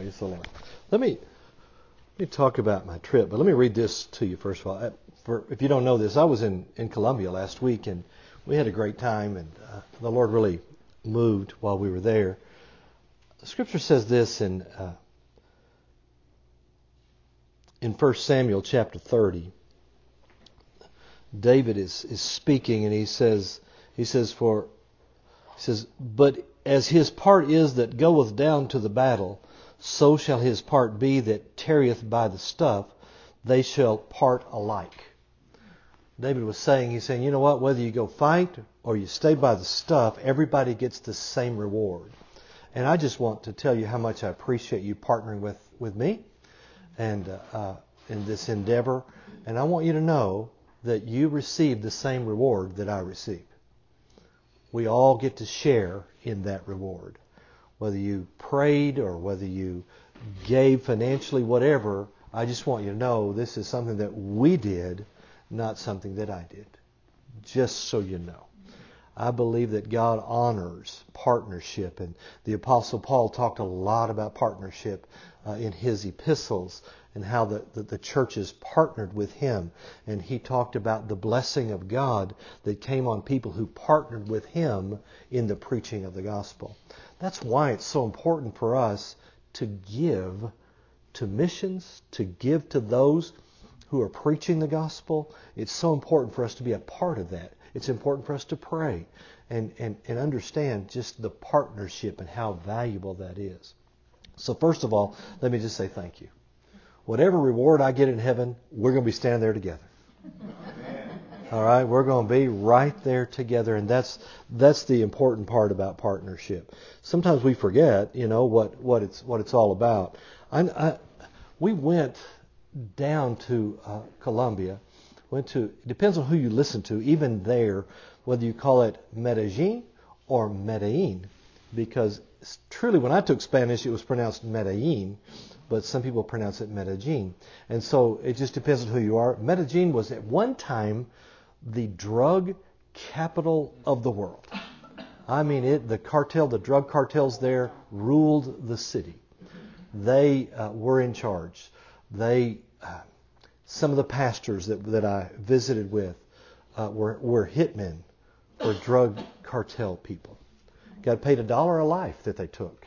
Praise the Lord. Let me talk about my trip, but let me read this to you first of all. If you don't know this, I was in Colombia last week, and we had a great time, and the Lord really moved while we were there. The Scripture says this in 1 Samuel chapter 30. David is speaking, and he says, "But as his part is that goeth down to the battle, so shall his part be that tarrieth by the stuff. They shall part alike." David was saying, he's saying, you know what? Whether you go fight or you stay by the stuff, everybody gets the same reward. And I just want to tell you how much I appreciate you partnering with me and in this endeavor. And I want you to know that you receive the same reward that I receive. We all get to share in that reward. Whether you prayed or whether you gave financially, whatever, I just want you to know this is something that we did, not something that I did. Just so you know. I believe that God honors partnership, and the Apostle Paul talked a lot about partnership in his epistles and how the churches partnered with him. And he talked about the blessing of God that came on people who partnered with him in the preaching of the gospel. That's why it's so important for us to give to missions, to give to those who are preaching the gospel. It's so important for us to be a part of that. It's important for us to pray and understand just the partnership and how valuable that is. So first of all, let me just say thank you. Whatever reward I get in heaven, we're going to be standing there together. Amen. All right, we're going to be right there together, and that's the important part about partnership. Sometimes we forget, you know, what it's all about. We went down to Colombia. It depends on who you listen to, even there, whether you call it Medellín or Medellín, because truly when I took Spanish it was pronounced Medellín, but some people pronounce it Medellín. And so it just depends on who you are. Medellín was at one time the drug capital of the world. I mean, the drug cartels there ruled the city. They were in charge. Some of the pastors that I visited with were hitmen or drug cartel people. Got paid $1 a life that they took.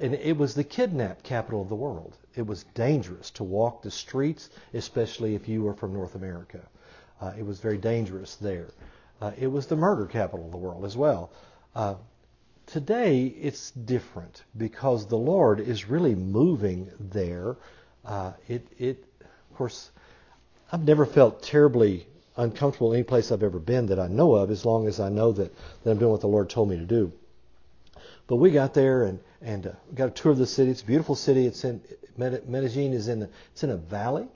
And it was the kidnap capital of the world. It was dangerous to walk the streets, especially if you were from North America. It was very dangerous there. It was the murder capital of the world as well. Today, it's different because the Lord is really moving there. Of course, I've never felt terribly uncomfortable any place I've ever been that I know of, as long as I know that I'm doing what the Lord told me to do. But we got there and got a tour of the city. It's a beautiful city. Medellín is in a valley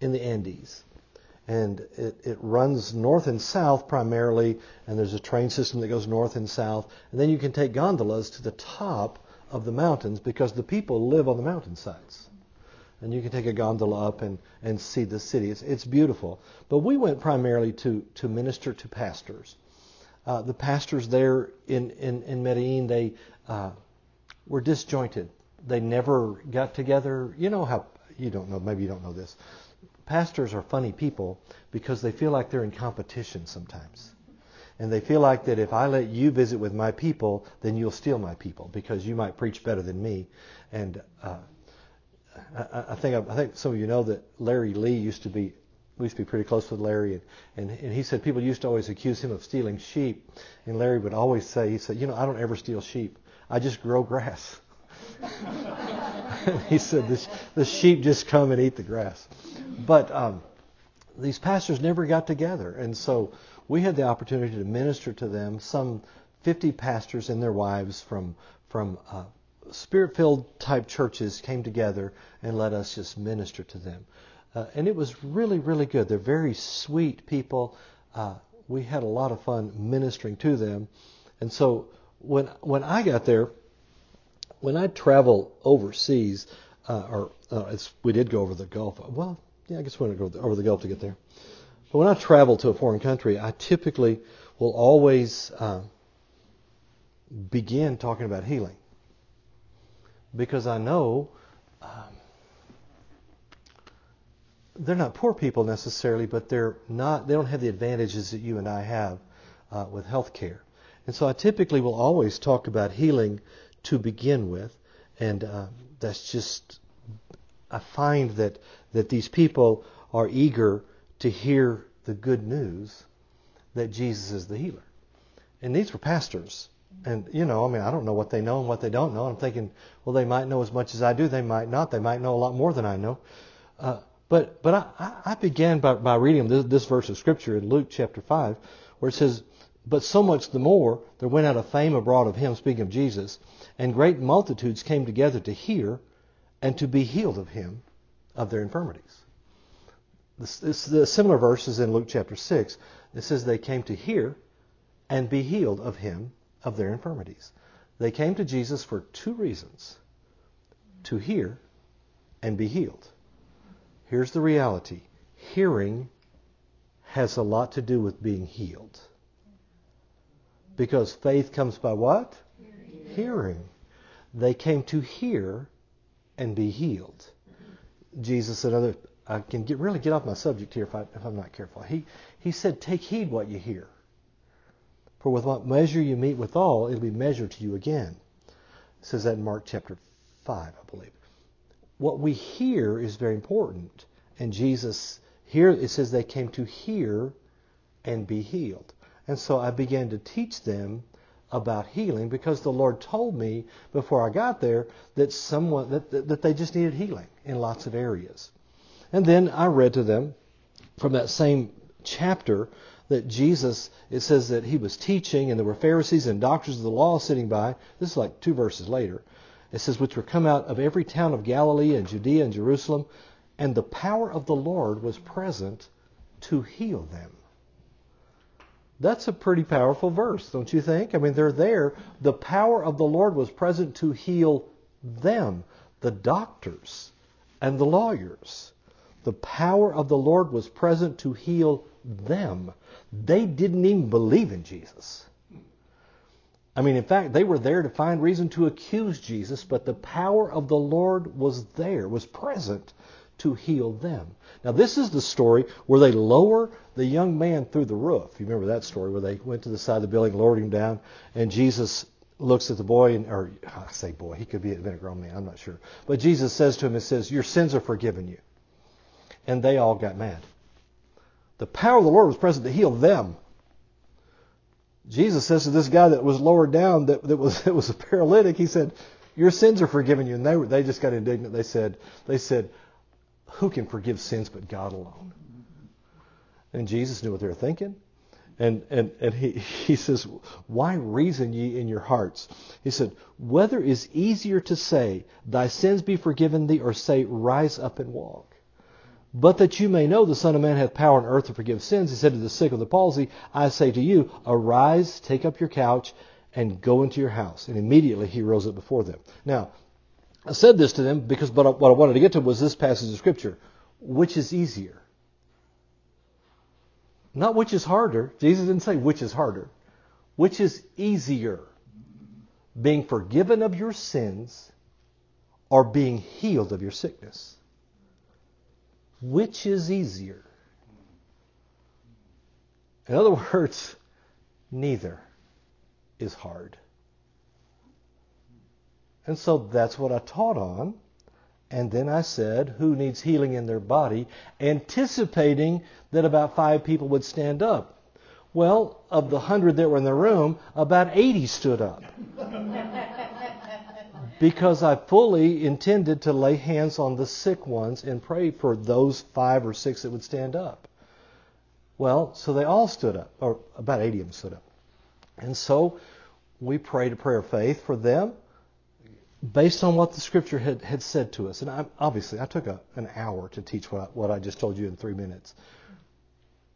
in the Andes, and it runs north and south primarily. And there's a train system that goes north and south, and then you can take gondolas to the top of the mountains because the people live on the mountainsides. And you can take a gondola up and see the city. It's beautiful. But we went primarily to minister to pastors. The pastors there in Medellín, they were disjointed. They never got together. You know how, you don't know, maybe you don't know this. Pastors are funny people because they feel like they're in competition sometimes. And they feel like that if I let you visit with my people, then you'll steal my people because you might preach better than me. And I think some of you know that Larry Lee used to be pretty close with Larry, and he said people used to always accuse him of stealing sheep, and Larry would always say, you know, I don't ever steal sheep. I just grow grass. He said the sheep just come and eat the grass. But these pastors never got together, and so we had the opportunity to minister to them. Some 50 pastors and their wives from Spirit-filled type churches came together and let us just minister to them. And it was really, really good. They're very sweet people. We had a lot of fun ministering to them. And so when I got there, when I travel overseas, we did go over the Gulf. Well, yeah, I guess we didn't go over the Gulf to get there. But when I travel to a foreign country, I typically will always begin talking about healing. because I know they're not poor people necessarily, but they don't have the advantages that you and I have with health care. And so I typically will always talk about healing to begin with, and that's just, I find that these people are eager to hear the good news that Jesus is the healer. And these were pastors. And, I don't know what they know and what they don't know. I'm thinking, well, they might know as much as I do. They might not. They might know a lot more than I know. But I began by reading this verse of Scripture in Luke chapter 5, where it says, "But so much the more there went out a fame abroad of him," speaking of Jesus, "and great multitudes came together to hear and to be healed of him of their infirmities." The similar verse is in Luke chapter 6. It says they came to hear and be healed of him of their infirmities. They came to Jesus for two reasons: to hear and be healed. Here's the reality. Hearing has a lot to do with being healed. Because faith comes by what? Hearing. They came to hear and be healed. Jesus said, I can really get off my subject here if I'm not careful. He said, "Take heed what you hear. For with what measure you meet withal, it'll be measured to you again." It says that in Mark chapter 5, I believe. What we hear is very important. And Jesus, here it says they came to hear and be healed. And so I began to teach them about healing because the Lord told me before I got there that that they just needed healing in lots of areas. And then I read to them from that same chapter that Jesus, it says that he was teaching and there were Pharisees and doctors of the law sitting by. This is like two verses later. It says, "Which were come out of every town of Galilee and Judea and Jerusalem, and the power of the Lord was present to heal them." That's a pretty powerful verse, don't you think? I mean, they're there. The power of the Lord was present to heal them, the doctors and the lawyers. The power of the Lord was present to heal them. They didn't even believe in Jesus. I mean, in fact, they were there to find reason to accuse Jesus, but the power of the Lord was present to heal them. Now, this is the story where they lower the young man through the roof. You remember that story where they went to the side of the building, lowered him down, and Jesus looks at the boy, or I say boy, he could be a grown man, I'm not sure. But Jesus says to him, it says, "Your sins are forgiven you." And they all got mad. The power of the Lord was present to heal them. Jesus says to this guy that was lowered down, that was a paralytic, he said, "Your sins are forgiven you." And they just got indignant. They said, "Who can forgive sins but God alone?" And Jesus knew what they were thinking. And he says, "Why reason ye in your hearts?" He said, "Whether is easier to say, 'Thy sins be forgiven thee,' or say, 'Rise up and walk'? But that you may know the Son of Man hath power on earth to forgive sins," he said to the sick of the palsy, "I say to you, arise, take up your couch, and go into your house." And immediately he rose up before them. Now, I said this to them because what I wanted to get to was this passage of Scripture. Which is easier? Not which is harder. Jesus didn't say which is harder. Which is easier? Being forgiven of your sins or being healed of your sickness? Which is easier? In other words, neither is hard. And so that's what I taught on. And then I said, who needs healing in their body, anticipating that about 5 people would stand up. Well, of the 100 that were in the room, about 80 stood up. Because I fully intended to lay hands on the sick ones and pray for those 5 or 6 that would stand up. Well, so they all stood up, or about 80 of them stood up. And so we prayed a prayer of faith for them based on what the Scripture had said to us. And I took an hour to teach what I just told you in 3 minutes.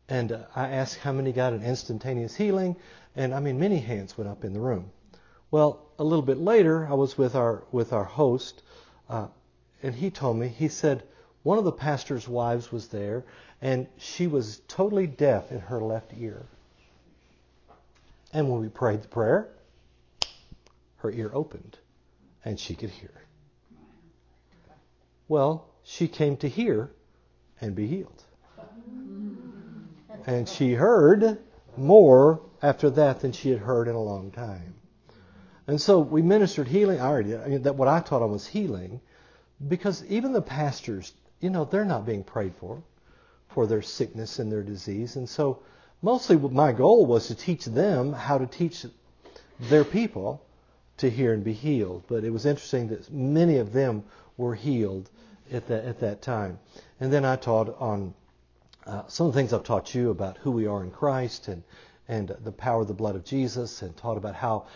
And I asked how many got an instantaneous healing. And I mean, many hands went up in the room. Well, a little bit later, I was with our host, and he told me, he said, one of the pastor's wives was there, and she was totally deaf in her left ear. And when we prayed the prayer, her ear opened, and she could hear. Well, she came to hear and be healed. And she heard more after that than she had heard in a long time. And so we ministered healing. What I taught on was healing, because even the pastors, they're not being prayed for their sickness and their disease. And so mostly my goal was to teach them how to teach their people to hear and be healed. But it was interesting that many of them were healed at that time. And then I taught on some of the things I've taught you about who we are in Christ and the power of the blood of Jesus, and taught about how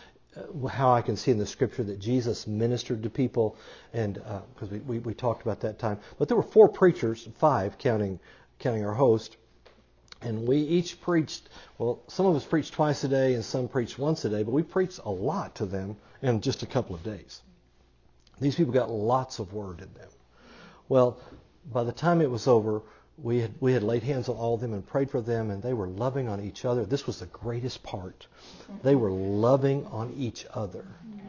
I can see in the Scripture that Jesus ministered to people, and because we talked about that time. But there were 4 preachers, 5 counting our host, and we each preached. Well, some of us preached twice a day, and some preached once a day. But we preached a lot to them in just a couple of days. These people got lots of word in them. Well, by the time it was over, we had laid hands on all of them and prayed for them, and they were loving on each other. This was the greatest part. They were loving on each other. Yeah.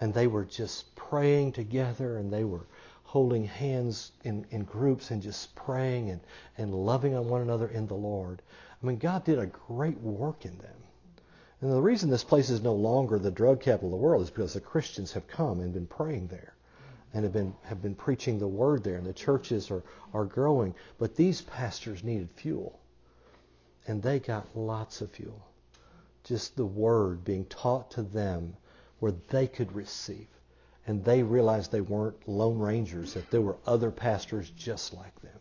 And they were just praying together, and they were holding hands in groups and just praying and loving on one another in the Lord. I mean, God did a great work in them. And the reason this place is no longer the drug capital of the world is because the Christians have come and been praying there, and have been preaching the word there, and the churches are growing. But these pastors needed fuel, and they got lots of fuel. Just the word being taught to them where they could receive. And they realized they weren't lone rangers, that there were other pastors just like them.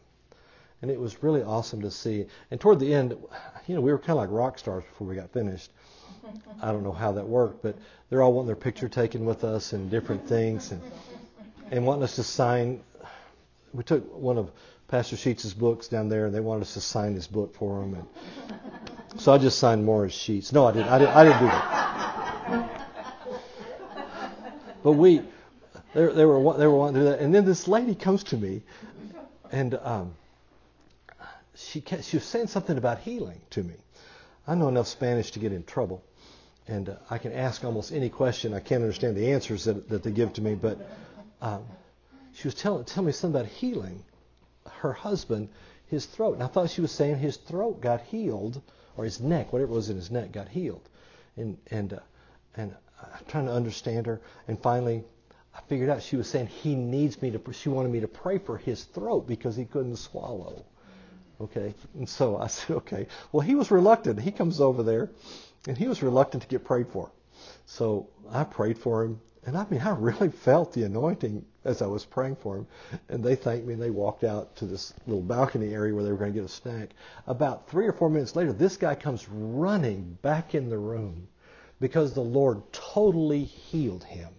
And it was really awesome to see. And toward the end, we were kind of like rock stars before we got finished. I don't know how that worked, but they're all wanting their picture taken with us and different things. And wanting us to sign. We took one of Pastor Sheets' books down there, and they wanted us to sign his book for them. And so I just signed Morris Sheets. No, I didn't. I didn't do that. But they were wanting to do that. And then this lady comes to me, and she was saying something about healing to me. I know enough Spanish to get in trouble, and I can ask almost any question. I can't understand the answers that they give to me, but. She was telling me something about healing her husband, his throat. And I thought she was saying his throat got healed, or his neck, whatever was in his neck, got healed. And I'm trying to understand her. And finally, I figured out she was saying she wanted me to pray for his throat because he couldn't swallow. Okay. And so I said, okay. Well, he was reluctant. He comes over there, and he was reluctant to get prayed for. So I prayed for him. And I really felt the anointing as I was praying for him. And they thanked me, and they walked out to this little balcony area where they were going to get a snack. About 3 or 4 minutes later, this guy comes running back in the room because the Lord totally healed him.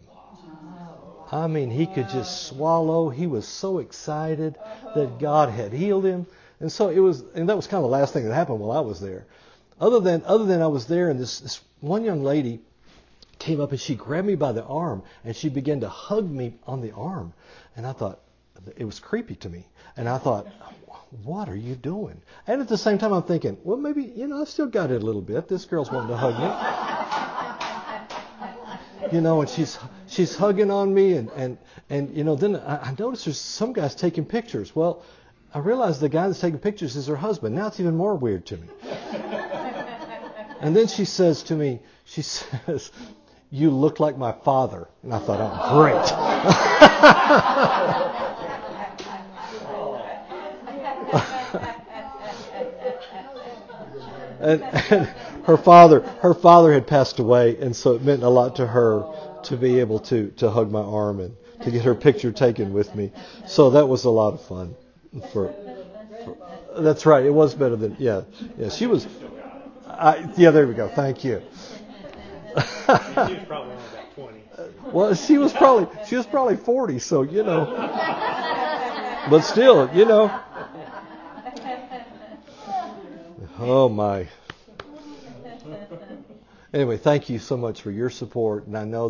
I mean, he could just swallow. He was so excited that God had healed him. And so that was kind of the last thing that happened while I was there. Other than I was there, and this one young lady came up, and she grabbed me by the arm, and she began to hug me on the arm. And I thought, it was creepy to me. And I thought, what are you doing? And at the same time, I'm thinking, well, maybe, I still got it a little bit. This girl's wanting to hug me. And she's hugging on me. And then I noticed there's some guys taking pictures. Well, I realized the guy that's taking pictures is her husband. Now it's even more weird to me. And then she says, you look like my father. And I thought, oh, great. and her father had passed away, and so it meant a lot to her to be able to hug my arm and to get her picture taken with me. So that was a lot of fun. That's right. It was better than, yeah. She was. There we go. Thank you. She was probably only about 20. Well, she was probably 40, so but still, Oh my. Anyway, thank you so much for your support, and I know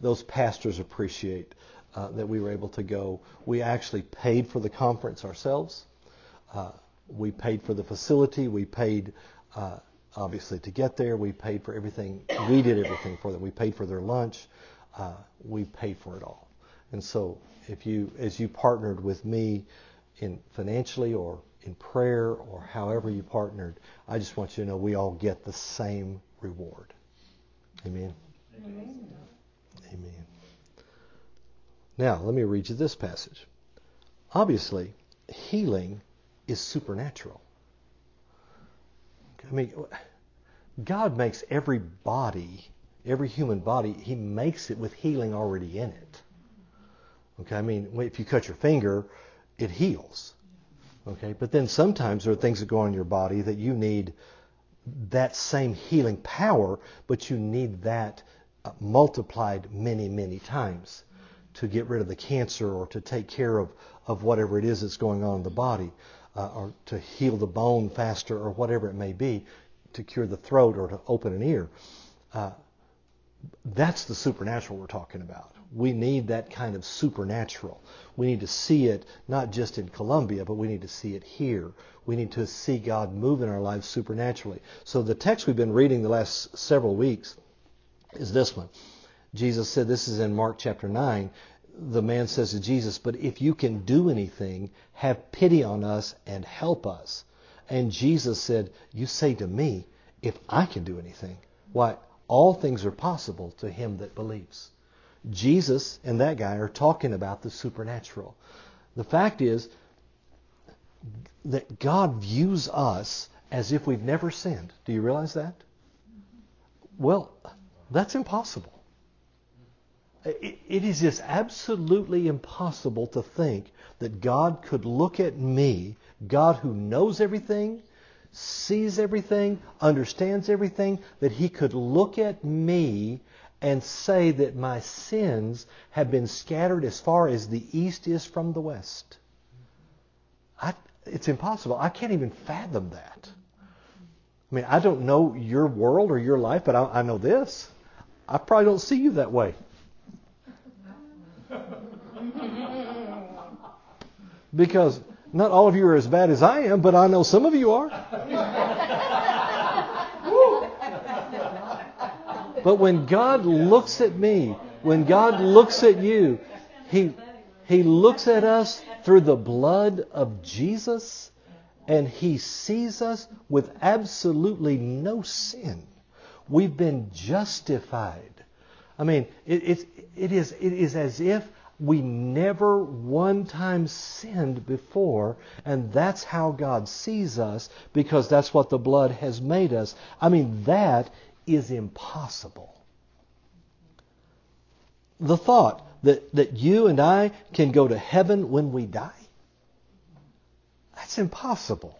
those pastors appreciate that we were able to go. We actually paid for the conference ourselves. We paid for the facility. We paid obviously to get there. We paid for everything. We did everything for them. We paid for their lunch. We paid for it all. And so as you partnered with me in financially or in prayer or however you partnered, I just want you to know we all get the same reward. Amen. Amen. Amen. Now, let me read you this passage. Obviously, healing is supernatural. I mean, God makes every body, every human body, He makes it with healing already in it. Okay, I mean, if you cut your finger, it heals. Okay, but then sometimes there are things that go on in your body that you need that same healing power, but you need that multiplied many, many times to get rid of the cancer or to take care of whatever it is that's going on in the body, or to heal the bone faster or whatever it may be, to cure the throat or to open an ear. That's the supernatural we're talking about. We need that kind of supernatural. We need to see it not just in Colombia, but we need to see it here. We need to see God move in our lives supernaturally. So the text we've been reading the last several weeks is this one. Jesus said, this is in Mark chapter 9, the man says to Jesus, "But if you can do anything, have pity on us and help us." And Jesus said, "You say to me, if I can do anything, why, all things are possible to him that believes." Jesus and that guy are talking about the supernatural. The fact is that God views us as if we've never sinned. Do you realize that? Well, that's impossible. It is just absolutely impossible to think that God could look at me, God who knows everything, sees everything, understands everything, that He could look at me and say that my sins have been scattered as far as the east is from the west. It's impossible. I can't even fathom that. I mean, I don't know your world or your life, but I know this. I probably don't see you that way. Because not all of you are as bad as I am, but I know some of you are. But when God looks at me, when God looks at you, He looks at us through the blood of Jesus, and He sees us with absolutely no sin. We've been justified. I mean, it is as if we never one time sinned before, and that's how God sees us, because that's what the blood has made us. I mean, that is impossible. The thought that you and I can go to heaven when we die, that's impossible.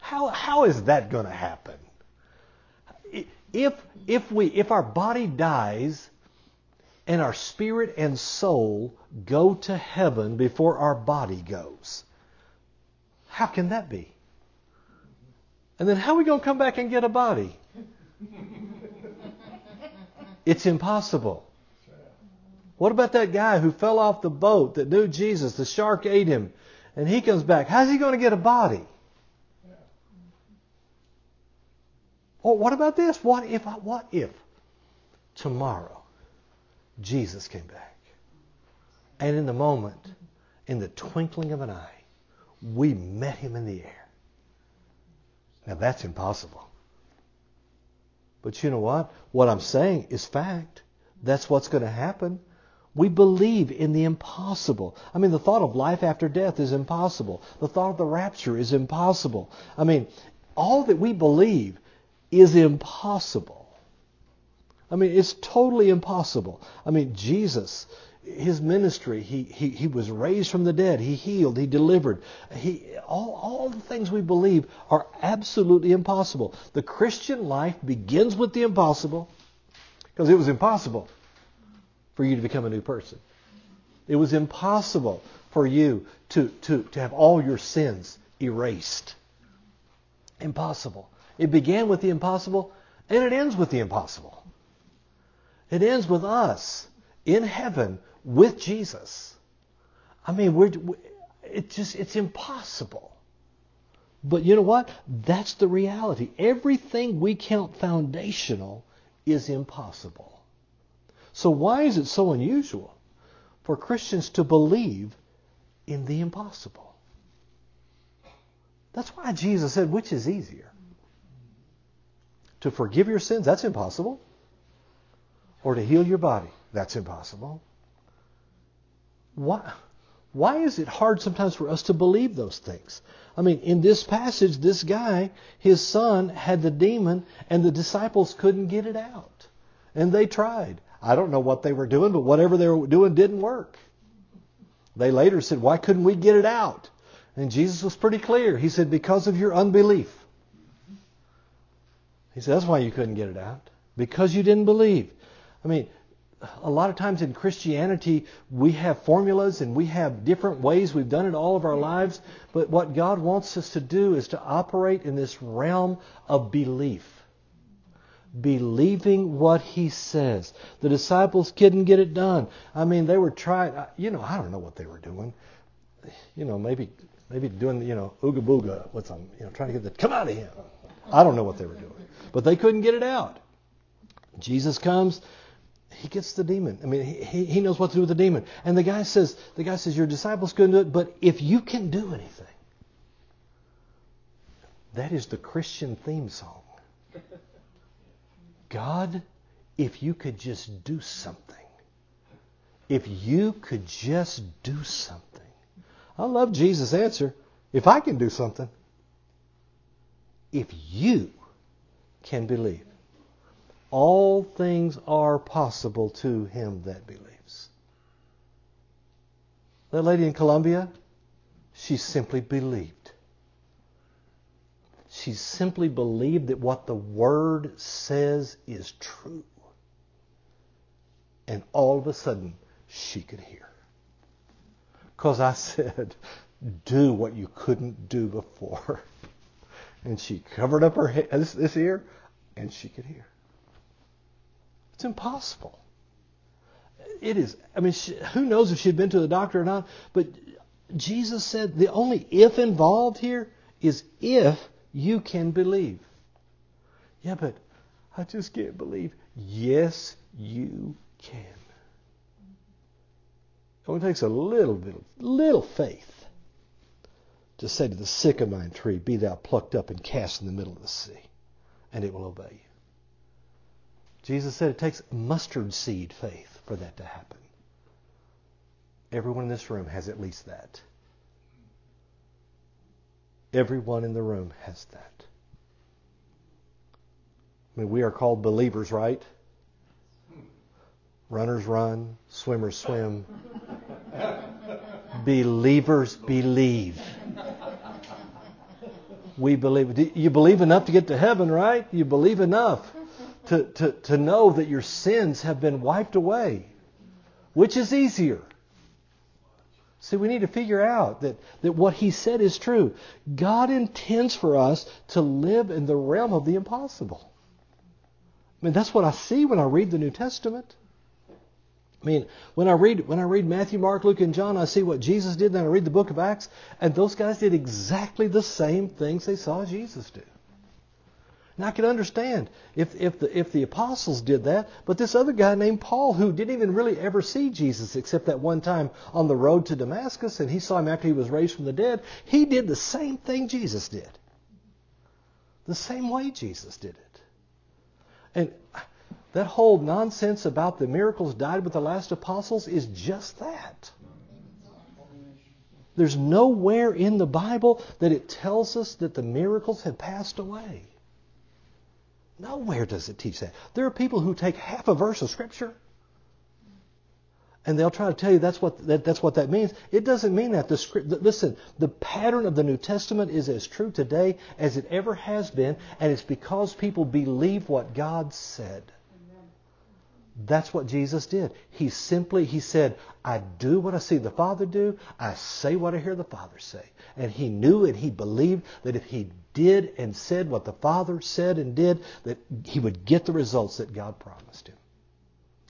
How is that going to happen? If our body dies, and our spirit and soul go to heaven before our body goes, how can that be? And then how are we going to come back and get a body? It's impossible. What about that guy who fell off the boat that knew Jesus? The shark ate him, and he comes back. How's he going to get a body? Or what about this? What if tomorrow Jesus came back, and in the moment, in the twinkling of an eye, we met Him in the air? Now that's impossible. But you know what? What I'm saying is fact. That's what's going to happen. We believe in the impossible. I mean, the thought of life after death is impossible. The thought of the rapture is impossible. I mean, all that we believe is impossible. I mean, it's totally impossible. I mean, Jesus, His ministry, He was raised from the dead. He healed. He delivered. All the things we believe are absolutely impossible. The Christian life begins with the impossible, because it was impossible for you to become a new person. It was impossible for you to have all your sins erased. Impossible. It began with the impossible, and it ends with the impossible. It ends with us in heaven with Jesus. I mean, it's impossible. But you know what? That's the reality. Everything we count foundational is impossible. So why is it so unusual for Christians to believe in the impossible. That's why Jesus said, which is easier? To forgive your sins, that's impossible. Or to heal your body, that's impossible. Why is it hard sometimes for us to believe those things? I mean, in this passage, this guy, his son had the demon, and the disciples couldn't get it out. And they tried. I don't know what they were doing, but whatever they were doing didn't work. They later said, why couldn't we get it out? And Jesus was pretty clear. He said, because of your unbelief. He said, that's why you couldn't get it out. Because you didn't believe. I mean, a lot of times in Christianity, we have formulas and we have different ways. We've done it all of our lives. But what God wants us to do is to operate in this realm of belief. Believing what He says. The disciples couldn't get it done. I mean, they were trying. You know, I don't know what they were doing. You know, maybe doing the, you know, ooga booga. What's on? You know, trying to get the come out of him. I don't know what they were doing, but they couldn't get it out. Jesus comes. He gets the demon. I mean, he knows what to do with the demon. And the guy says, your disciples couldn't do it, but if you can do anything. That is the Christian theme song. God, if you could just do something. If you could just do something. I love Jesus' answer. If I can do something. If you can believe. All things are possible to him that believes. That lady in Colombia, she simply believed. She simply believed that what the Word says is true. And all of a sudden, she could hear. Because I said, do what you couldn't do before. And she covered up her head, this ear, and she could hear. It's impossible. It is. I mean, who knows if she had been to the doctor or not, but Jesus said the only if involved here is if you can believe. Yeah, but I just can't believe. Yes, you can. It only takes a little faith to say to the sycamore tree, be thou plucked up and cast in the middle of the sea, and it will obey you. Jesus said it takes mustard seed faith for that to happen. Everyone in this room has at least that. Everyone in the room has that. I mean, we are called believers, right? Runners run, swimmers swim. Believers believe. We believe. You believe enough to get to heaven, right? You believe enough to know that your sins have been wiped away. Which is easier? See, we need to figure out that what He said is true. God intends for us to live in the realm of the impossible. I mean, that's what I see when I read the New Testament. I mean, when I read Matthew, Mark, Luke, and John, I see what Jesus did, and I read the book of Acts, and those guys did exactly the same things they saw Jesus do. Now I can understand if the apostles did that, but this other guy named Paul, who didn't even really ever see Jesus except that one time on the road to Damascus, and he saw him after he was raised from the dead, he did the same thing Jesus did. The same way Jesus did it. And that whole nonsense about the miracles died with the last apostles is just that. There's nowhere in the Bible that it tells us that the miracles have passed away. Nowhere does it teach that. There are people who take half a verse of Scripture and they'll try to tell you that's what that means. It doesn't mean that. Listen, the pattern of the New Testament is as true today as it ever has been, and it's because people believe what God said. That's what Jesus did. He said, I do what I see the Father do. I say what I hear the Father say. And he knew and he believed that if he did and said what the Father said and did, that he would get the results that God promised him.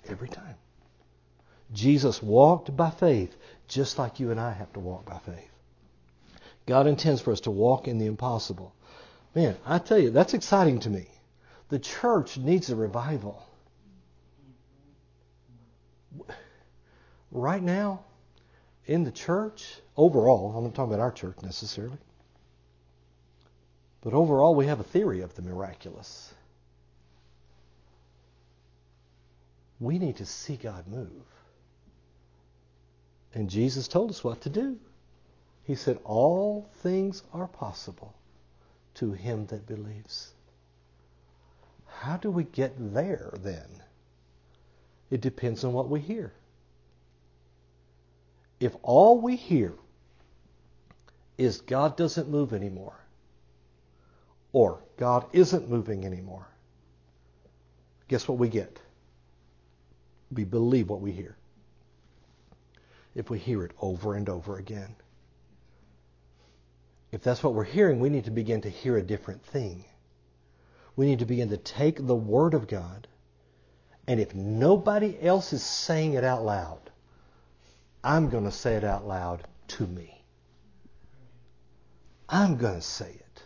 Every time. Jesus walked by faith, just like you and I have to walk by faith. God intends for us to walk in the impossible. Man, I tell you, that's exciting to me. The church needs a revival. right now in the church overall, I'm not talking about our church necessarily, but overall we have a theory of the miraculous. We need to see God move. And Jesus told us what to do. He said, all things are possible to him that believes. How do we get there then? It depends on what we hear. If all we hear is God doesn't move anymore, or God isn't moving anymore, guess what we get? We believe what we hear. If we hear it over and over again. If that's what we're hearing, we need to begin to hear a different thing. We need to begin to take the Word of God, and if nobody else is saying it out loud, I'm going to say it out loud to me. I'm going to say it.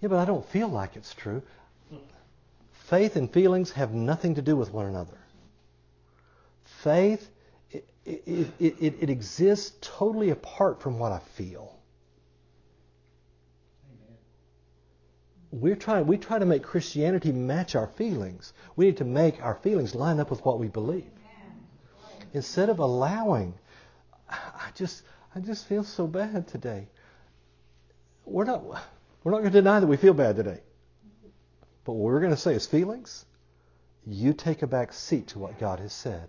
Yeah, but I don't feel like it's true. Faith and feelings have nothing to do with one another. Faith, it exists totally apart from what I feel. We try to make Christianity match our feelings. We need to make our feelings line up with what we believe. Instead of allowing, I just feel so bad today. We're not going to deny that we feel bad today. But what we're going to say is, feelings, you take a back seat to what God has said.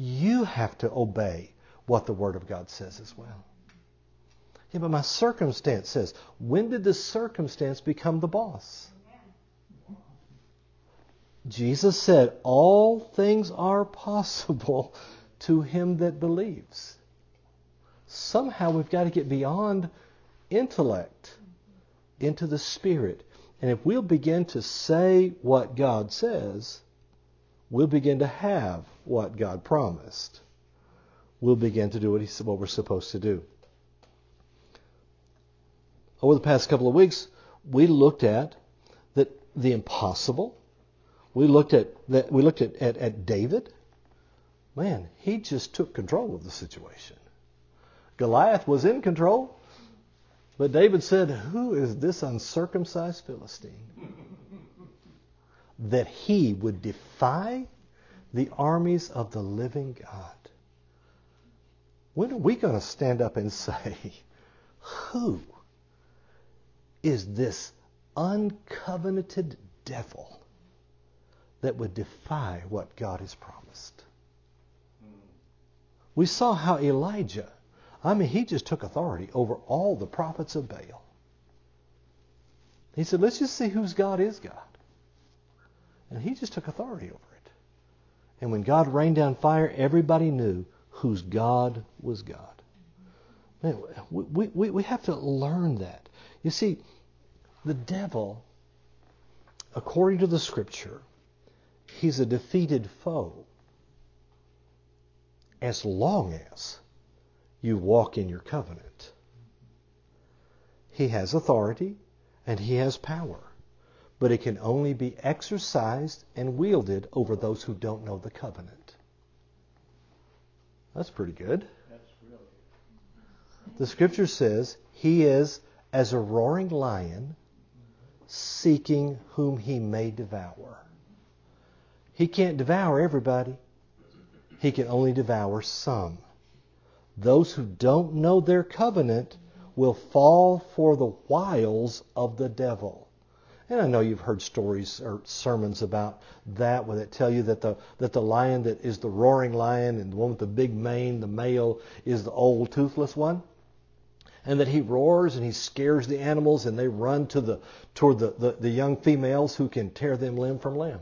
You have to obey what the Word of God says as well. Yeah, but my circumstance says, when did the circumstance become the boss? Jesus said, all things are possible to him that believes. Somehow we've got to get beyond intellect into the Spirit. And if we'll begin to say what God says, we'll begin to have what God promised. We'll begin to do what we're supposed to do. Over the past couple of weeks, we looked at the impossible. We looked at David. Man, he just took control of the situation. Goliath was in control, but David said, "Who is this uncircumcised Philistine that he would defy the armies of the living God?" When are we going to stand up and say, "Who is this uncovenanted devil that would defy what God has promised?" We saw how Elijah, he just took authority over all the prophets of Baal. He said, let's just see whose God is God. And he just took authority over it. And when God rained down fire, everybody knew whose God was God. Man, we have to learn that. You see, the devil, according to the Scripture, he's a defeated foe as long as you walk in your covenant. He has authority and he has power, but it can only be exercised and wielded over those who don't know the covenant. That's pretty good. That's really good. The Scripture says he is as a roaring lion, seeking whom he may devour. He can't devour everybody. He can only devour some. Those who don't know their covenant will fall for the wiles of the devil. And I know you've heard stories or sermons about that, where they tell you that the lion that is the roaring lion, and the one with the big mane, the male, is the old toothless one. And that he roars and he scares the animals, and they run toward the young females who can tear them limb from limb.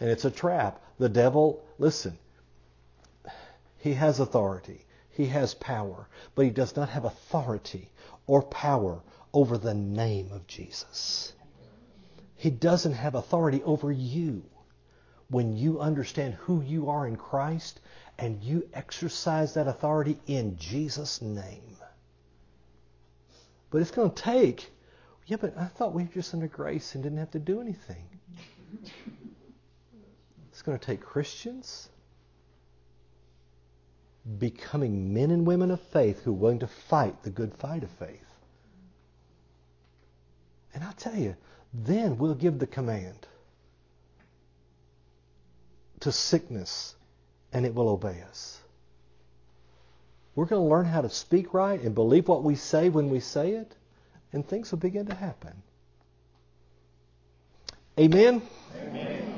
And it's a trap. The devil, listen, he has authority. He has power. But he does not have authority or power over the name of Jesus. He doesn't have authority over you. When you understand who you are in Christ, and you exercise that authority in Jesus' name. But it's going to take, yeah, but I thought we were just under grace and didn't have to do anything. It's going to take Christians becoming men and women of faith who are willing to fight the good fight of faith. And I tell you, then we'll give the command to sickness, and it will obey us. We're going to learn how to speak right and believe what we say when we say it, and things will begin to happen. Amen? Amen.